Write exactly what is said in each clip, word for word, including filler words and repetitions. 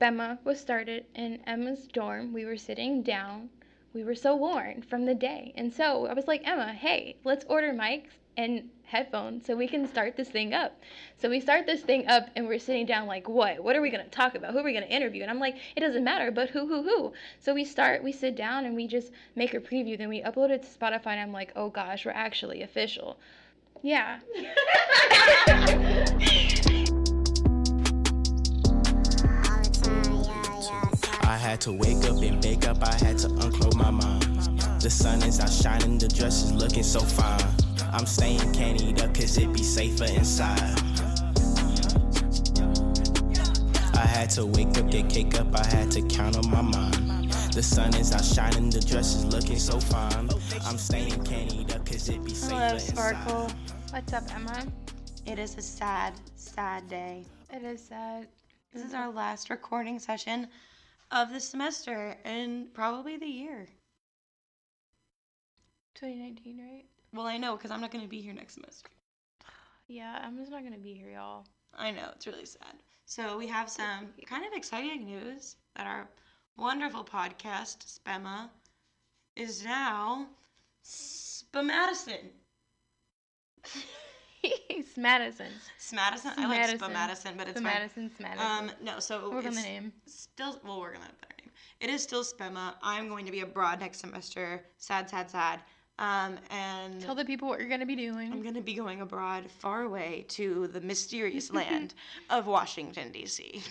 Spemma was started in Emma's dorm. We were sitting down. We were so worn from the day. And so I was like, Emma, hey, let's order mics and headphones so we can start this thing up. So we start this thing up and we're sitting down like, what? What are we going to talk about? Who are we going to interview? And I'm like, it doesn't matter, but who, who, who? So we start, we sit down and we just make a preview. Then we upload it to Spotify and I'm like, oh gosh, we're actually official. Yeah. I had to wake up and bake up, I had to unclothe my mind. The sun is out shining, the dress is looking so fine. I'm staying can't eat up cause it be safer inside. I had to wake up, get cake up, I had to count on my mind. The sun is out shining, the dress is looking so fine. I'm staying can't eat up cause it be safer inside. Hello, Sparkle. What's up, Emma? It is a sad, sad day. It is sad. This mm-hmm. is our last recording session of the semester and probably the year. twenty nineteen, right? Well, I know, because I'm not going to be here next semester. Yeah, I'm just not going to be here, y'all. I know, it's really sad. So we have some kind of exciting news that our wonderful podcast, Spemma, is now Spamadison. Smadison. Smadison? I like Spamadison, but it's Spamadison, Smadison. Um, no, so work on the name. Still, we'll work on that better name. It is still Spemma. I'm going to be abroad next semester. Sad, sad, sad. Um, and tell the people what you're going to be doing. I'm going to be going abroad far away to the mysterious land of Washington, D C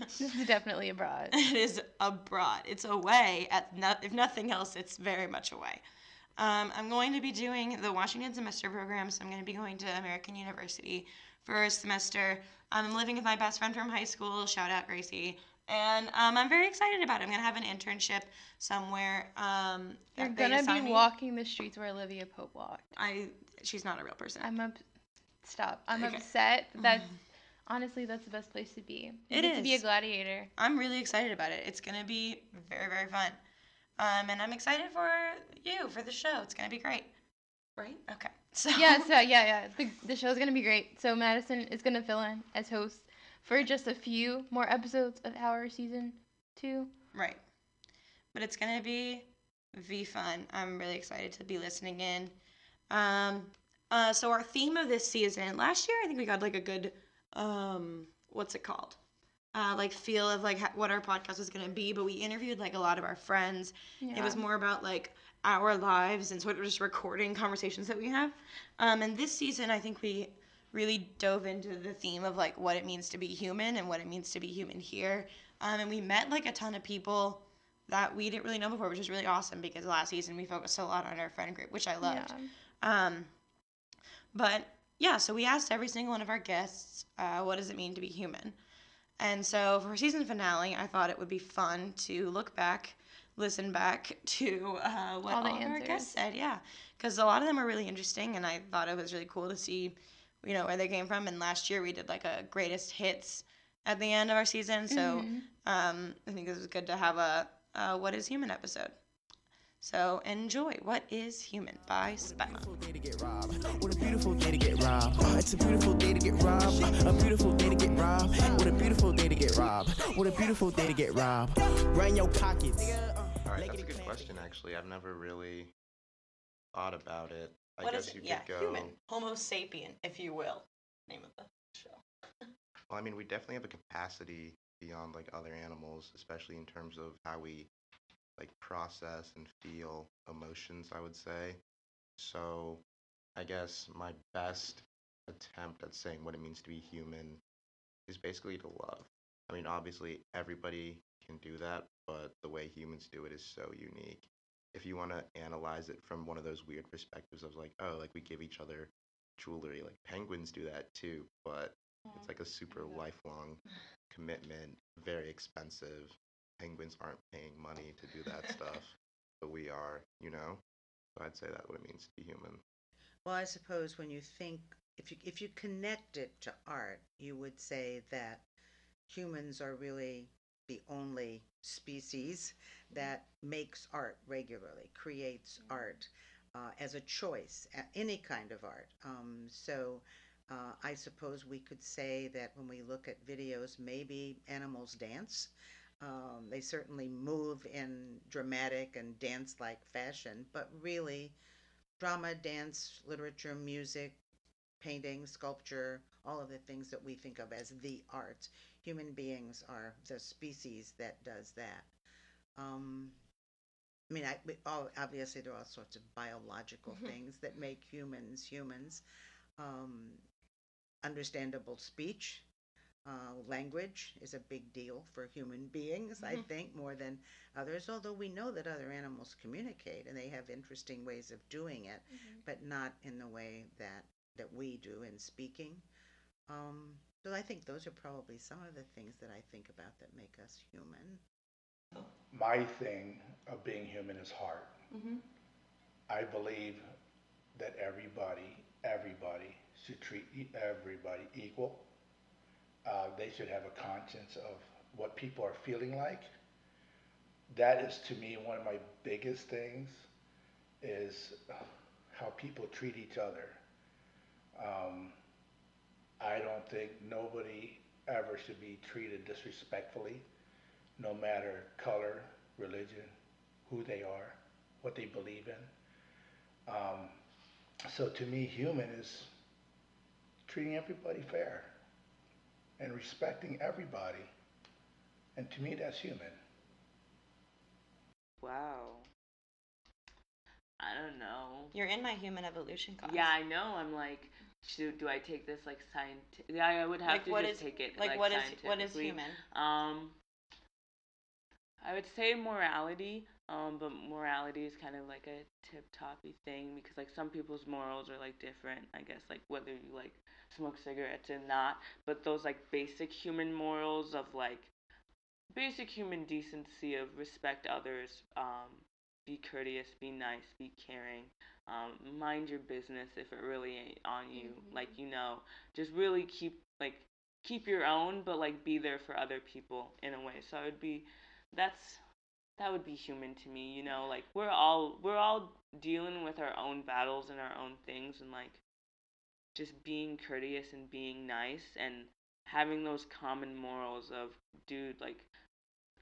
This is definitely abroad. It is abroad. It's away. At no- if nothing else, it's very much away. Um, I'm going to be doing the Washington semester program, so I'm going to be going to American University for a semester. I'm living with my best friend from high school, shout out Gracie, and um, I'm very excited about it. I'm going to have an internship somewhere. Um, You're going to be walking the streets where Olivia Pope walked. I. She's not a real person. I'm up. Stop. I'm okay. upset. That's honestly, that's the best place to be. You it is. To be a gladiator. I'm really excited about it. It's going to be very, very fun. Um, and I'm excited for you, for the show. It's going to be great. Right? Okay. So Yeah, so yeah, yeah. The, the show's going to be great. So Madison is going to fill in as host for just a few more episodes of our season two. Right. But it's going to be V fun. I'm really excited to be listening in. Um, uh, so our theme of this season, last year I think we got like a good, um, what's it called? Uh, like feel of like ha- what our podcast was gonna be, but we interviewed like a lot of our friends. Yeah. It was more about like our lives, and so it was just recording conversations that we have. Um, and this season, I think we really dove into the theme of like what it means to be human and what it means to be human here. Um, and we met like a ton of people that we didn't really know before, which was really awesome because last season we focused a lot on our friend group, which I loved. Yeah. Um, but yeah, so we asked every single one of our guests, uh, what does it mean to be human? And so for season finale, I thought it would be fun to look back, listen back to uh, what all, all of our guests said. Yeah, because a lot of them were really interesting, and I thought it was really cool to see, you know, where they came from. And last year we did like a greatest hits at the end of our season, so mm-hmm. um, I think this was good to have a uh, What is Human episode. So enjoy What is Human by Spemma. What a beautiful day to get robbed. It's a beautiful day to get robbed. A beautiful day to get robbed. What a beautiful day to get robbed. What a beautiful day to get robbed. Run your pockets. All right, that's a good question, actually. I've never really thought about it. I what guess is it? You yeah, could go... Human. Homo sapien, if you will. Name of the show. Well, I mean, we definitely have a capacity beyond, like, other animals, especially in terms of how we like process and feel emotions, I would say. So I guess my best attempt at saying what it means to be human is basically to love. I mean, obviously everybody can do that, but the way humans do it is so unique. If you want to analyze it from one of those weird perspectives of like, oh, like we give each other jewelry, like penguins do that too, but it's like a super lifelong commitment, very expensive. Penguins aren't paying money to do that stuff, but we are, you know? So I'd say that's what it means to be human. Well, I suppose when you think, if you if you connect it to art, you would say that humans are really the only species that makes art regularly, creates art uh, as a choice, any kind of art. Um, so Uh, I suppose we could say that when we look at videos, maybe animals dance. Um, they certainly move in dramatic and dance-like fashion, but really drama, dance, literature, music, painting, sculpture, all of the things that we think of as the arts. Human beings are the species that does that. Um, I mean, I, we all, obviously there are all sorts of biological mm-hmm. things that make humans humans. Um, understandable speech, uh, language is a big deal for human beings, mm-hmm. I think, more than others, although we know that other animals communicate and they have interesting ways of doing it, mm-hmm. but not in the way that, that we do in speaking. Um, so I think those are probably some of the things that I think about that make us human. My thing of being human is heart. Mm-hmm. I believe that everybody, everybody should treat everybody equal. Uh, they should have a conscience of what people are feeling like. That is, to me, one of my biggest things, is how people treat each other. Um, I don't think nobody ever should be treated disrespectfully, no matter color, religion, who they are, what they believe in. Um, so to me, human is treating everybody fair and respecting everybody. And to me, that's human. Wow. I don't know. You're in my human evolution class. Yeah, I know. I'm like, should, do I take this like scientific? I would have like to what just is, take it like, like what is what is human? Um, I would say morality, um, but morality is kind of like a tip-toppy thing, because like some people's morals are like different, I guess, like whether you like smoke cigarettes or not, but those like basic human morals of like basic human decency of respect others, um, be courteous, be nice, be caring, um, mind your business if it really ain't on you, mm-hmm. like, you know, just really keep like keep your own, but like be there for other people in a way. So I would be That's, that would be human to me, you know, like, we're all, we're all dealing with our own battles and our own things, and, like, just being courteous and being nice and having those common morals of, dude, like,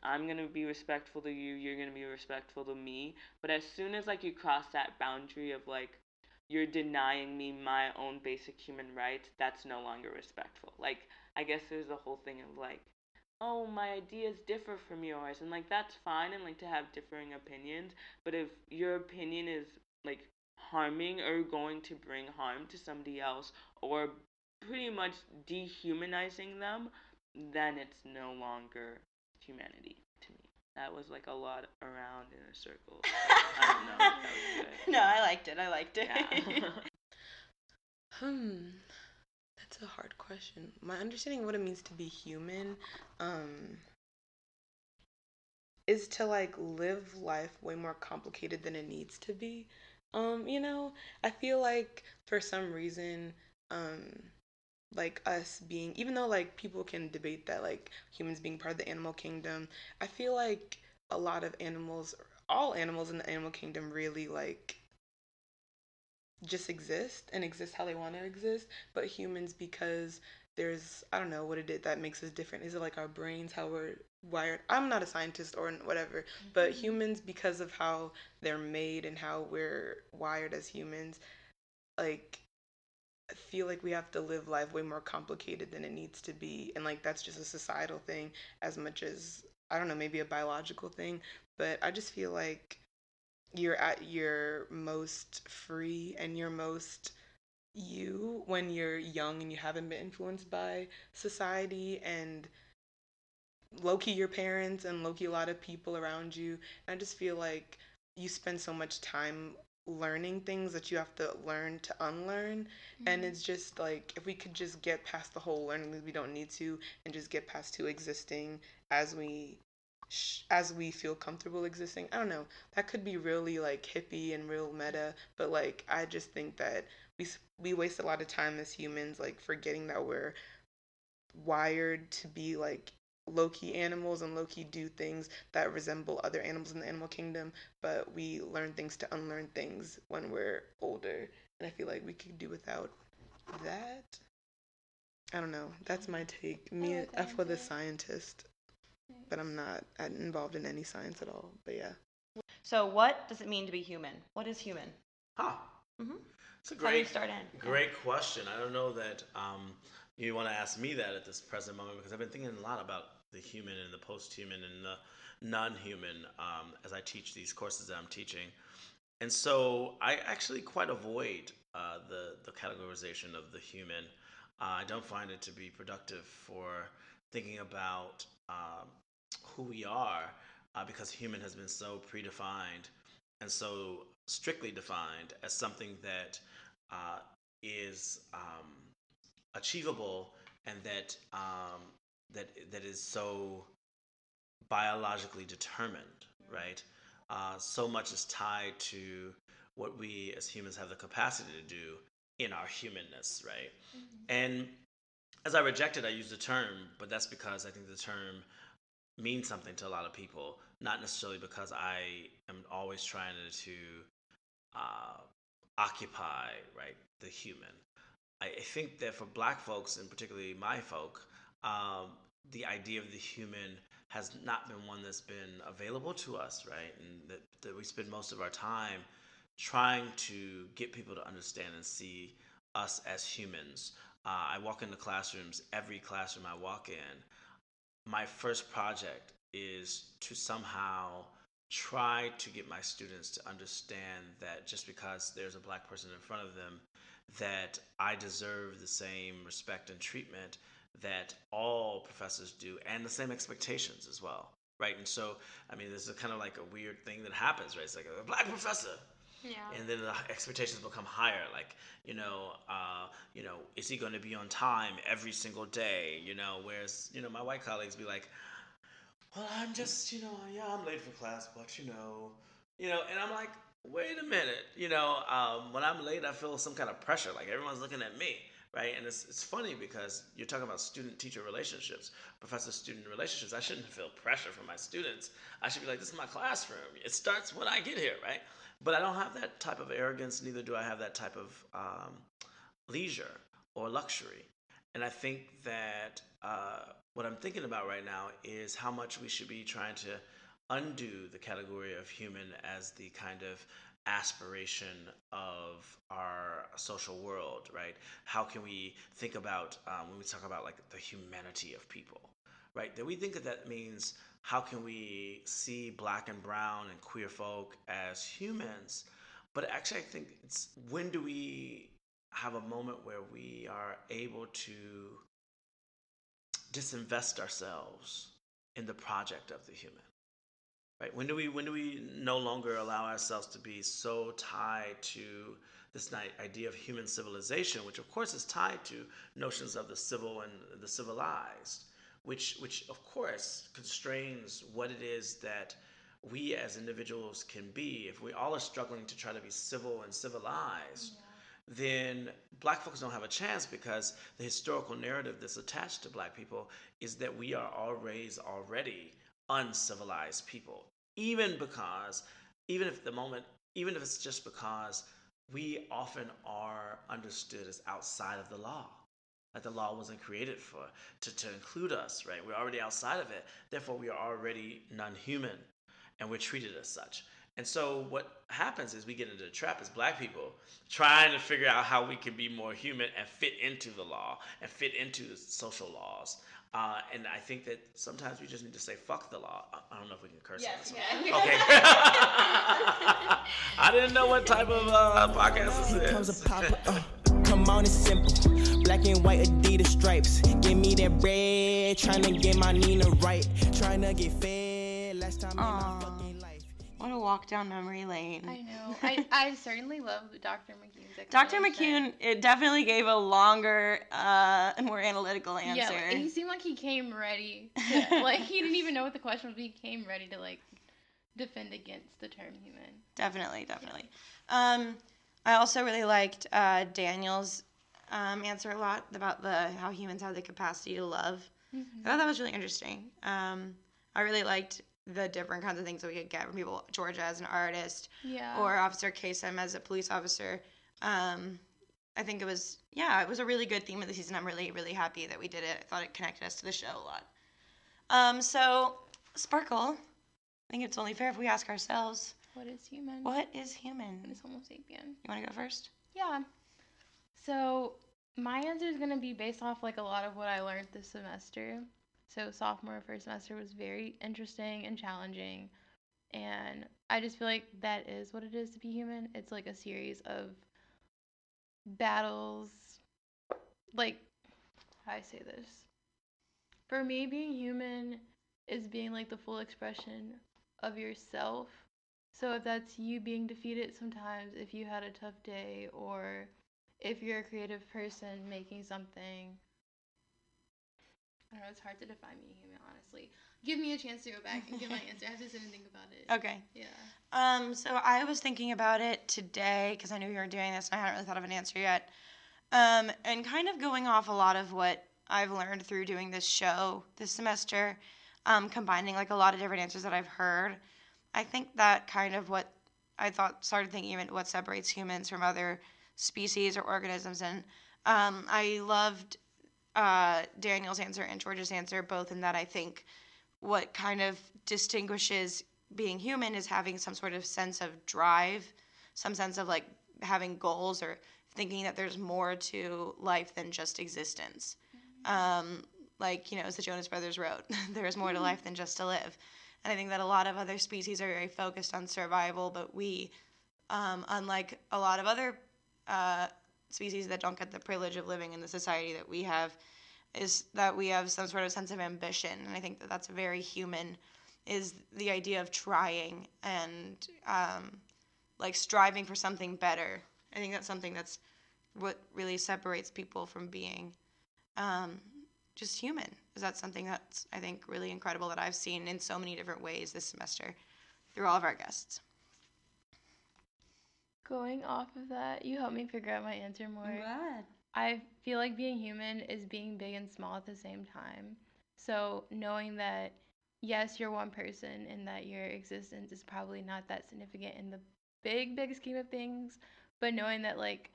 I'm going to be respectful to you, you're going to be respectful to me, but as soon as, like, you cross that boundary of, like, you're denying me my own basic human rights, that's no longer respectful. Like, I guess there's the whole thing of, like, oh, my ideas differ from yours, and, like, that's fine, and, like, to have differing opinions, but if your opinion is, like, harming or going to bring harm to somebody else, or pretty much dehumanizing them, then it's no longer humanity to me. That was, like, a lot around in a circle. I don't know if that was good. No, I liked it, I liked it. Yeah. hmm... That's a hard question. My understanding of what it means to be human um, is to, like, live life way more complicated than it needs to be. Um, you know, I feel like for some reason, um, like, us being, even though, like, people can debate that, like, humans being part of the animal kingdom, I feel like a lot of animals, all animals in the animal kingdom really, like, just exist and exist how they want to exist, but humans, because there's, I don't know what it is that makes us different. Is it like our brains, how we're wired? I'm not a scientist or whatever, mm-hmm. but humans, because of how they're made and how we're wired as humans, like, I feel like we have to live life way more complicated than it needs to be, and like that's just a societal thing as much as, I don't know, maybe a biological thing, but I just feel like you're at your most free and your most you when you're young and you haven't been influenced by society and low-key your parents and low-key a lot of people around you. And I just feel like you spend so much time learning things that you have to learn to unlearn. Mm-hmm. And it's just like, if we could just get past the whole learning we don't need to and just get past to existing as we as we feel comfortable existing. I don't know. That could be really, like, hippie and real meta, but, like, I just think that we we waste a lot of time as humans, like, forgetting that we're wired to be, like, low-key animals and low-key do things that resemble other animals in the animal kingdom, but we learn things to unlearn things when we're older, and I feel like we could do without that. I don't know. That's my take. Me, I, I feel the scientist, but I'm not involved in any science at all. But yeah. So what does it mean to be human? What is human? Huh. Mm-hmm. It's a great, How do you start in? great yeah. question. I don't know that um, you want to ask me that at this present moment, because I've been thinking a lot about the human and the post-human and the non-human um, as I teach these courses that I'm teaching. And so I actually quite avoid uh, the, the categorization of the human. Uh, I don't find it to be productive for thinking about um, who we are, uh, because human has been so predefined and so strictly defined as something that uh, is um, achievable and that um, that that is so biologically determined, right? Uh, so much is tied to what we as humans have the capacity to do in our humanness, right? Mm-hmm. And as I rejected, I use the term, but that's because I think the term means something to a lot of people, not necessarily because I am always trying to uh, occupy, right, the human. I, I think that for Black folks, and particularly my folk, um, the idea of the human has not been one that's been available to us, right? And that, that we spend most of our time trying to get people to understand and see us as humans. Uh, I walk into classrooms, every classroom I walk in, my first project is to somehow try to get my students to understand that just because there's a Black person in front of them, that I deserve the same respect and treatment that all professors do, and the same expectations as well, right? And so, I mean, this is kind of like a weird thing that happens, right? It's like a Black professor. Yeah. And then the expectations become higher. Like, you know, uh, you know, is he going to be on time every single day? You know, whereas, you know, my white colleagues be like, well, I'm just, you know, yeah, I'm late for class, but you know, you know, and I'm like, wait a minute, you know, um, when I'm late, I feel some kind of pressure. Like everyone's looking at me, right? And it's it's funny because you're talking about student-teacher relationships, professor-student relationships. I shouldn't feel pressure from my students. I should be like, this is my classroom. It starts when I get here, right? But I don't have that type of arrogance, neither do I have that type of um, leisure or luxury. And I think that uh, what I'm thinking about right now is how much we should be trying to undo the category of human as the kind of aspiration of our social world, right? How can we think about, um, when we talk about like the humanity of people, right? That we think that that means, how can we see Black and brown and queer folk as humans? But actually, I think it's, when do we have a moment where we are able to disinvest ourselves in the project of the human, right? When do we, when do we no longer allow ourselves to be so tied to this idea of human civilization, which of course is tied to notions of the civil and the civilized, Which, which of course constrains what it is that we as individuals can be. If we all are struggling to try to be civil and civilized, yeah. then Black folks don't have a chance, because the historical narrative that's attached to Black people is that we are all raised already uncivilized people. Even because, even if the moment, even if it's just because we often are understood as outside of the law. Like the law wasn't created for, to, to include us, right? We're already outside of it. Therefore, we are already non-human, and we're treated as such. And so what happens is we get into the trap as Black people trying to figure out how we can be more human and fit into the law and fit into social laws. Uh, and I think that sometimes we just need to say, fuck the law. I don't know if we can curse yes, on this yeah. one. Okay. I didn't know what type of uh, podcast this is. Come on, it's simple. Black and white Adidas stripes. Give me that bread. Tryna get my Nina right. Tryna get fed. Last time Aww. in my fucking life. Want to walk down memory lane. I know. I, I certainly love Doctor McCune's explanation. Doctor McCune, it definitely gave a longer, uh, more analytical answer. Yeah, like, he seemed like he came ready. To, like, he didn't even know what the question was, but he came ready to, like, defend against the term human. Definitely, definitely. Yeah. Um... I also really liked uh, Daniel's um, answer a lot about the how humans have the capacity to love. Mm-hmm. I thought that was really interesting. Um, I really liked the different kinds of things that we could get from people. Georgia as an artist, yeah. or Officer Kasem as a police officer. Um, I think it was, yeah, it was a really good theme of the season. I'm really, really happy that we did it. I thought it connected us to the show a lot. Um, so, Sparkle, I think it's only fair if we ask ourselves. What is human? What is human? What is Homo sapien? You want to go first? Yeah. So, my answer is going to be based off, like, a lot of what I learned this semester. So, sophomore first semester was very interesting and challenging. And I just feel like that is what it is to be human. It's, like, a series of battles, like, how do I say this? For me, being human is being like the full expression of yourself. So if that's you being defeated sometimes, if you had a tough day, or if you're a creative person making something, I don't know, it's hard to define being human, honestly. Give me a chance to go back and get my answer. I have to sit and think about it. Okay. Yeah. Um, so I was thinking about it today because I knew you were doing this and I hadn't really thought of an answer yet. Um, and kind of going off a lot of what I've learned through doing this show this semester, um, combining like a lot of different answers that I've heard, I think that kind of what I thought, started thinking about what separates humans from other species or organisms. And um, I loved uh, Daniel's answer and George's answer, both in that I think what kind of distinguishes being human is having some sort of sense of drive, some sense of like having goals or thinking that there's more to life than just existence. Mm-hmm. Um, like, you know, as the Jonas Brothers wrote, there is more mm-hmm. to life than just to live. And I think that a lot of other species are very focused on survival, but we, um, unlike a lot of other uh, species that don't get the privilege of living in the society that we have, is that we have some sort of sense of ambition, and I think that that's very human, is the idea of trying and, um, like, striving for something better. I think that's something that's what really separates people from being um, just human. Is that something that's, I think, really incredible that I've seen in so many different ways this semester through all of our guests. Going off of that, you helped me figure out my answer more. I'm glad. I feel like being human is being big and small at the same time. So knowing that, yes, you're one person and that your existence is probably not that significant in the big, big scheme of things, but knowing that, like,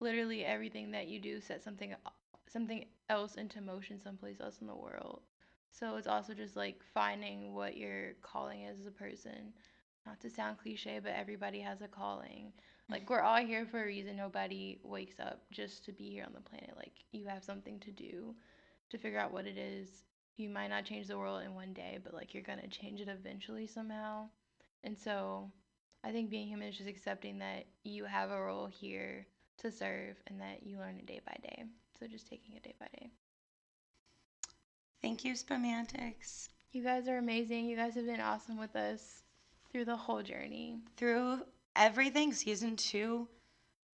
literally everything that you do sets something something else into motion someplace else in the world. So it's also just, like, finding what your calling is as a person. Not to sound cliche, but everybody has a calling. Like, we're all here for a reason. Nobody wakes up just to be here on the planet. Like, you have something to do to figure out what it is. You might not change the world in one day, but, like, you're going to change it eventually somehow. And so I think being human is just accepting that you have a role here to serve and that you learn it day by day. So just taking it day by day. Thank you, Spemantics. You guys are amazing. You guys have been awesome with us through the whole journey. Through everything, season two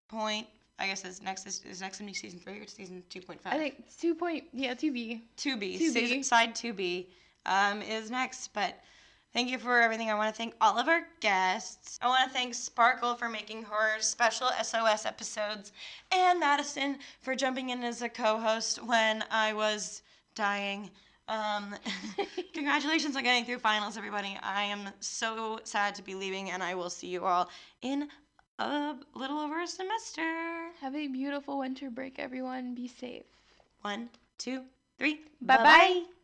point, I guess is next is, is next going to be season three or season two point five. I think two point yeah two B two B season side two B um is next. But thank you for everything. I want to thank all of our guests. I want to thank Sparkle for making her special S O S episodes, and Madison for jumping in as a co-host when I was dying. Um, congratulations on getting through finals, everybody. I am so sad to be leaving, and I will see you all in a little over a semester. Have a beautiful winter break, everyone. Be safe. One, two, three. Bye-bye. Bye-bye.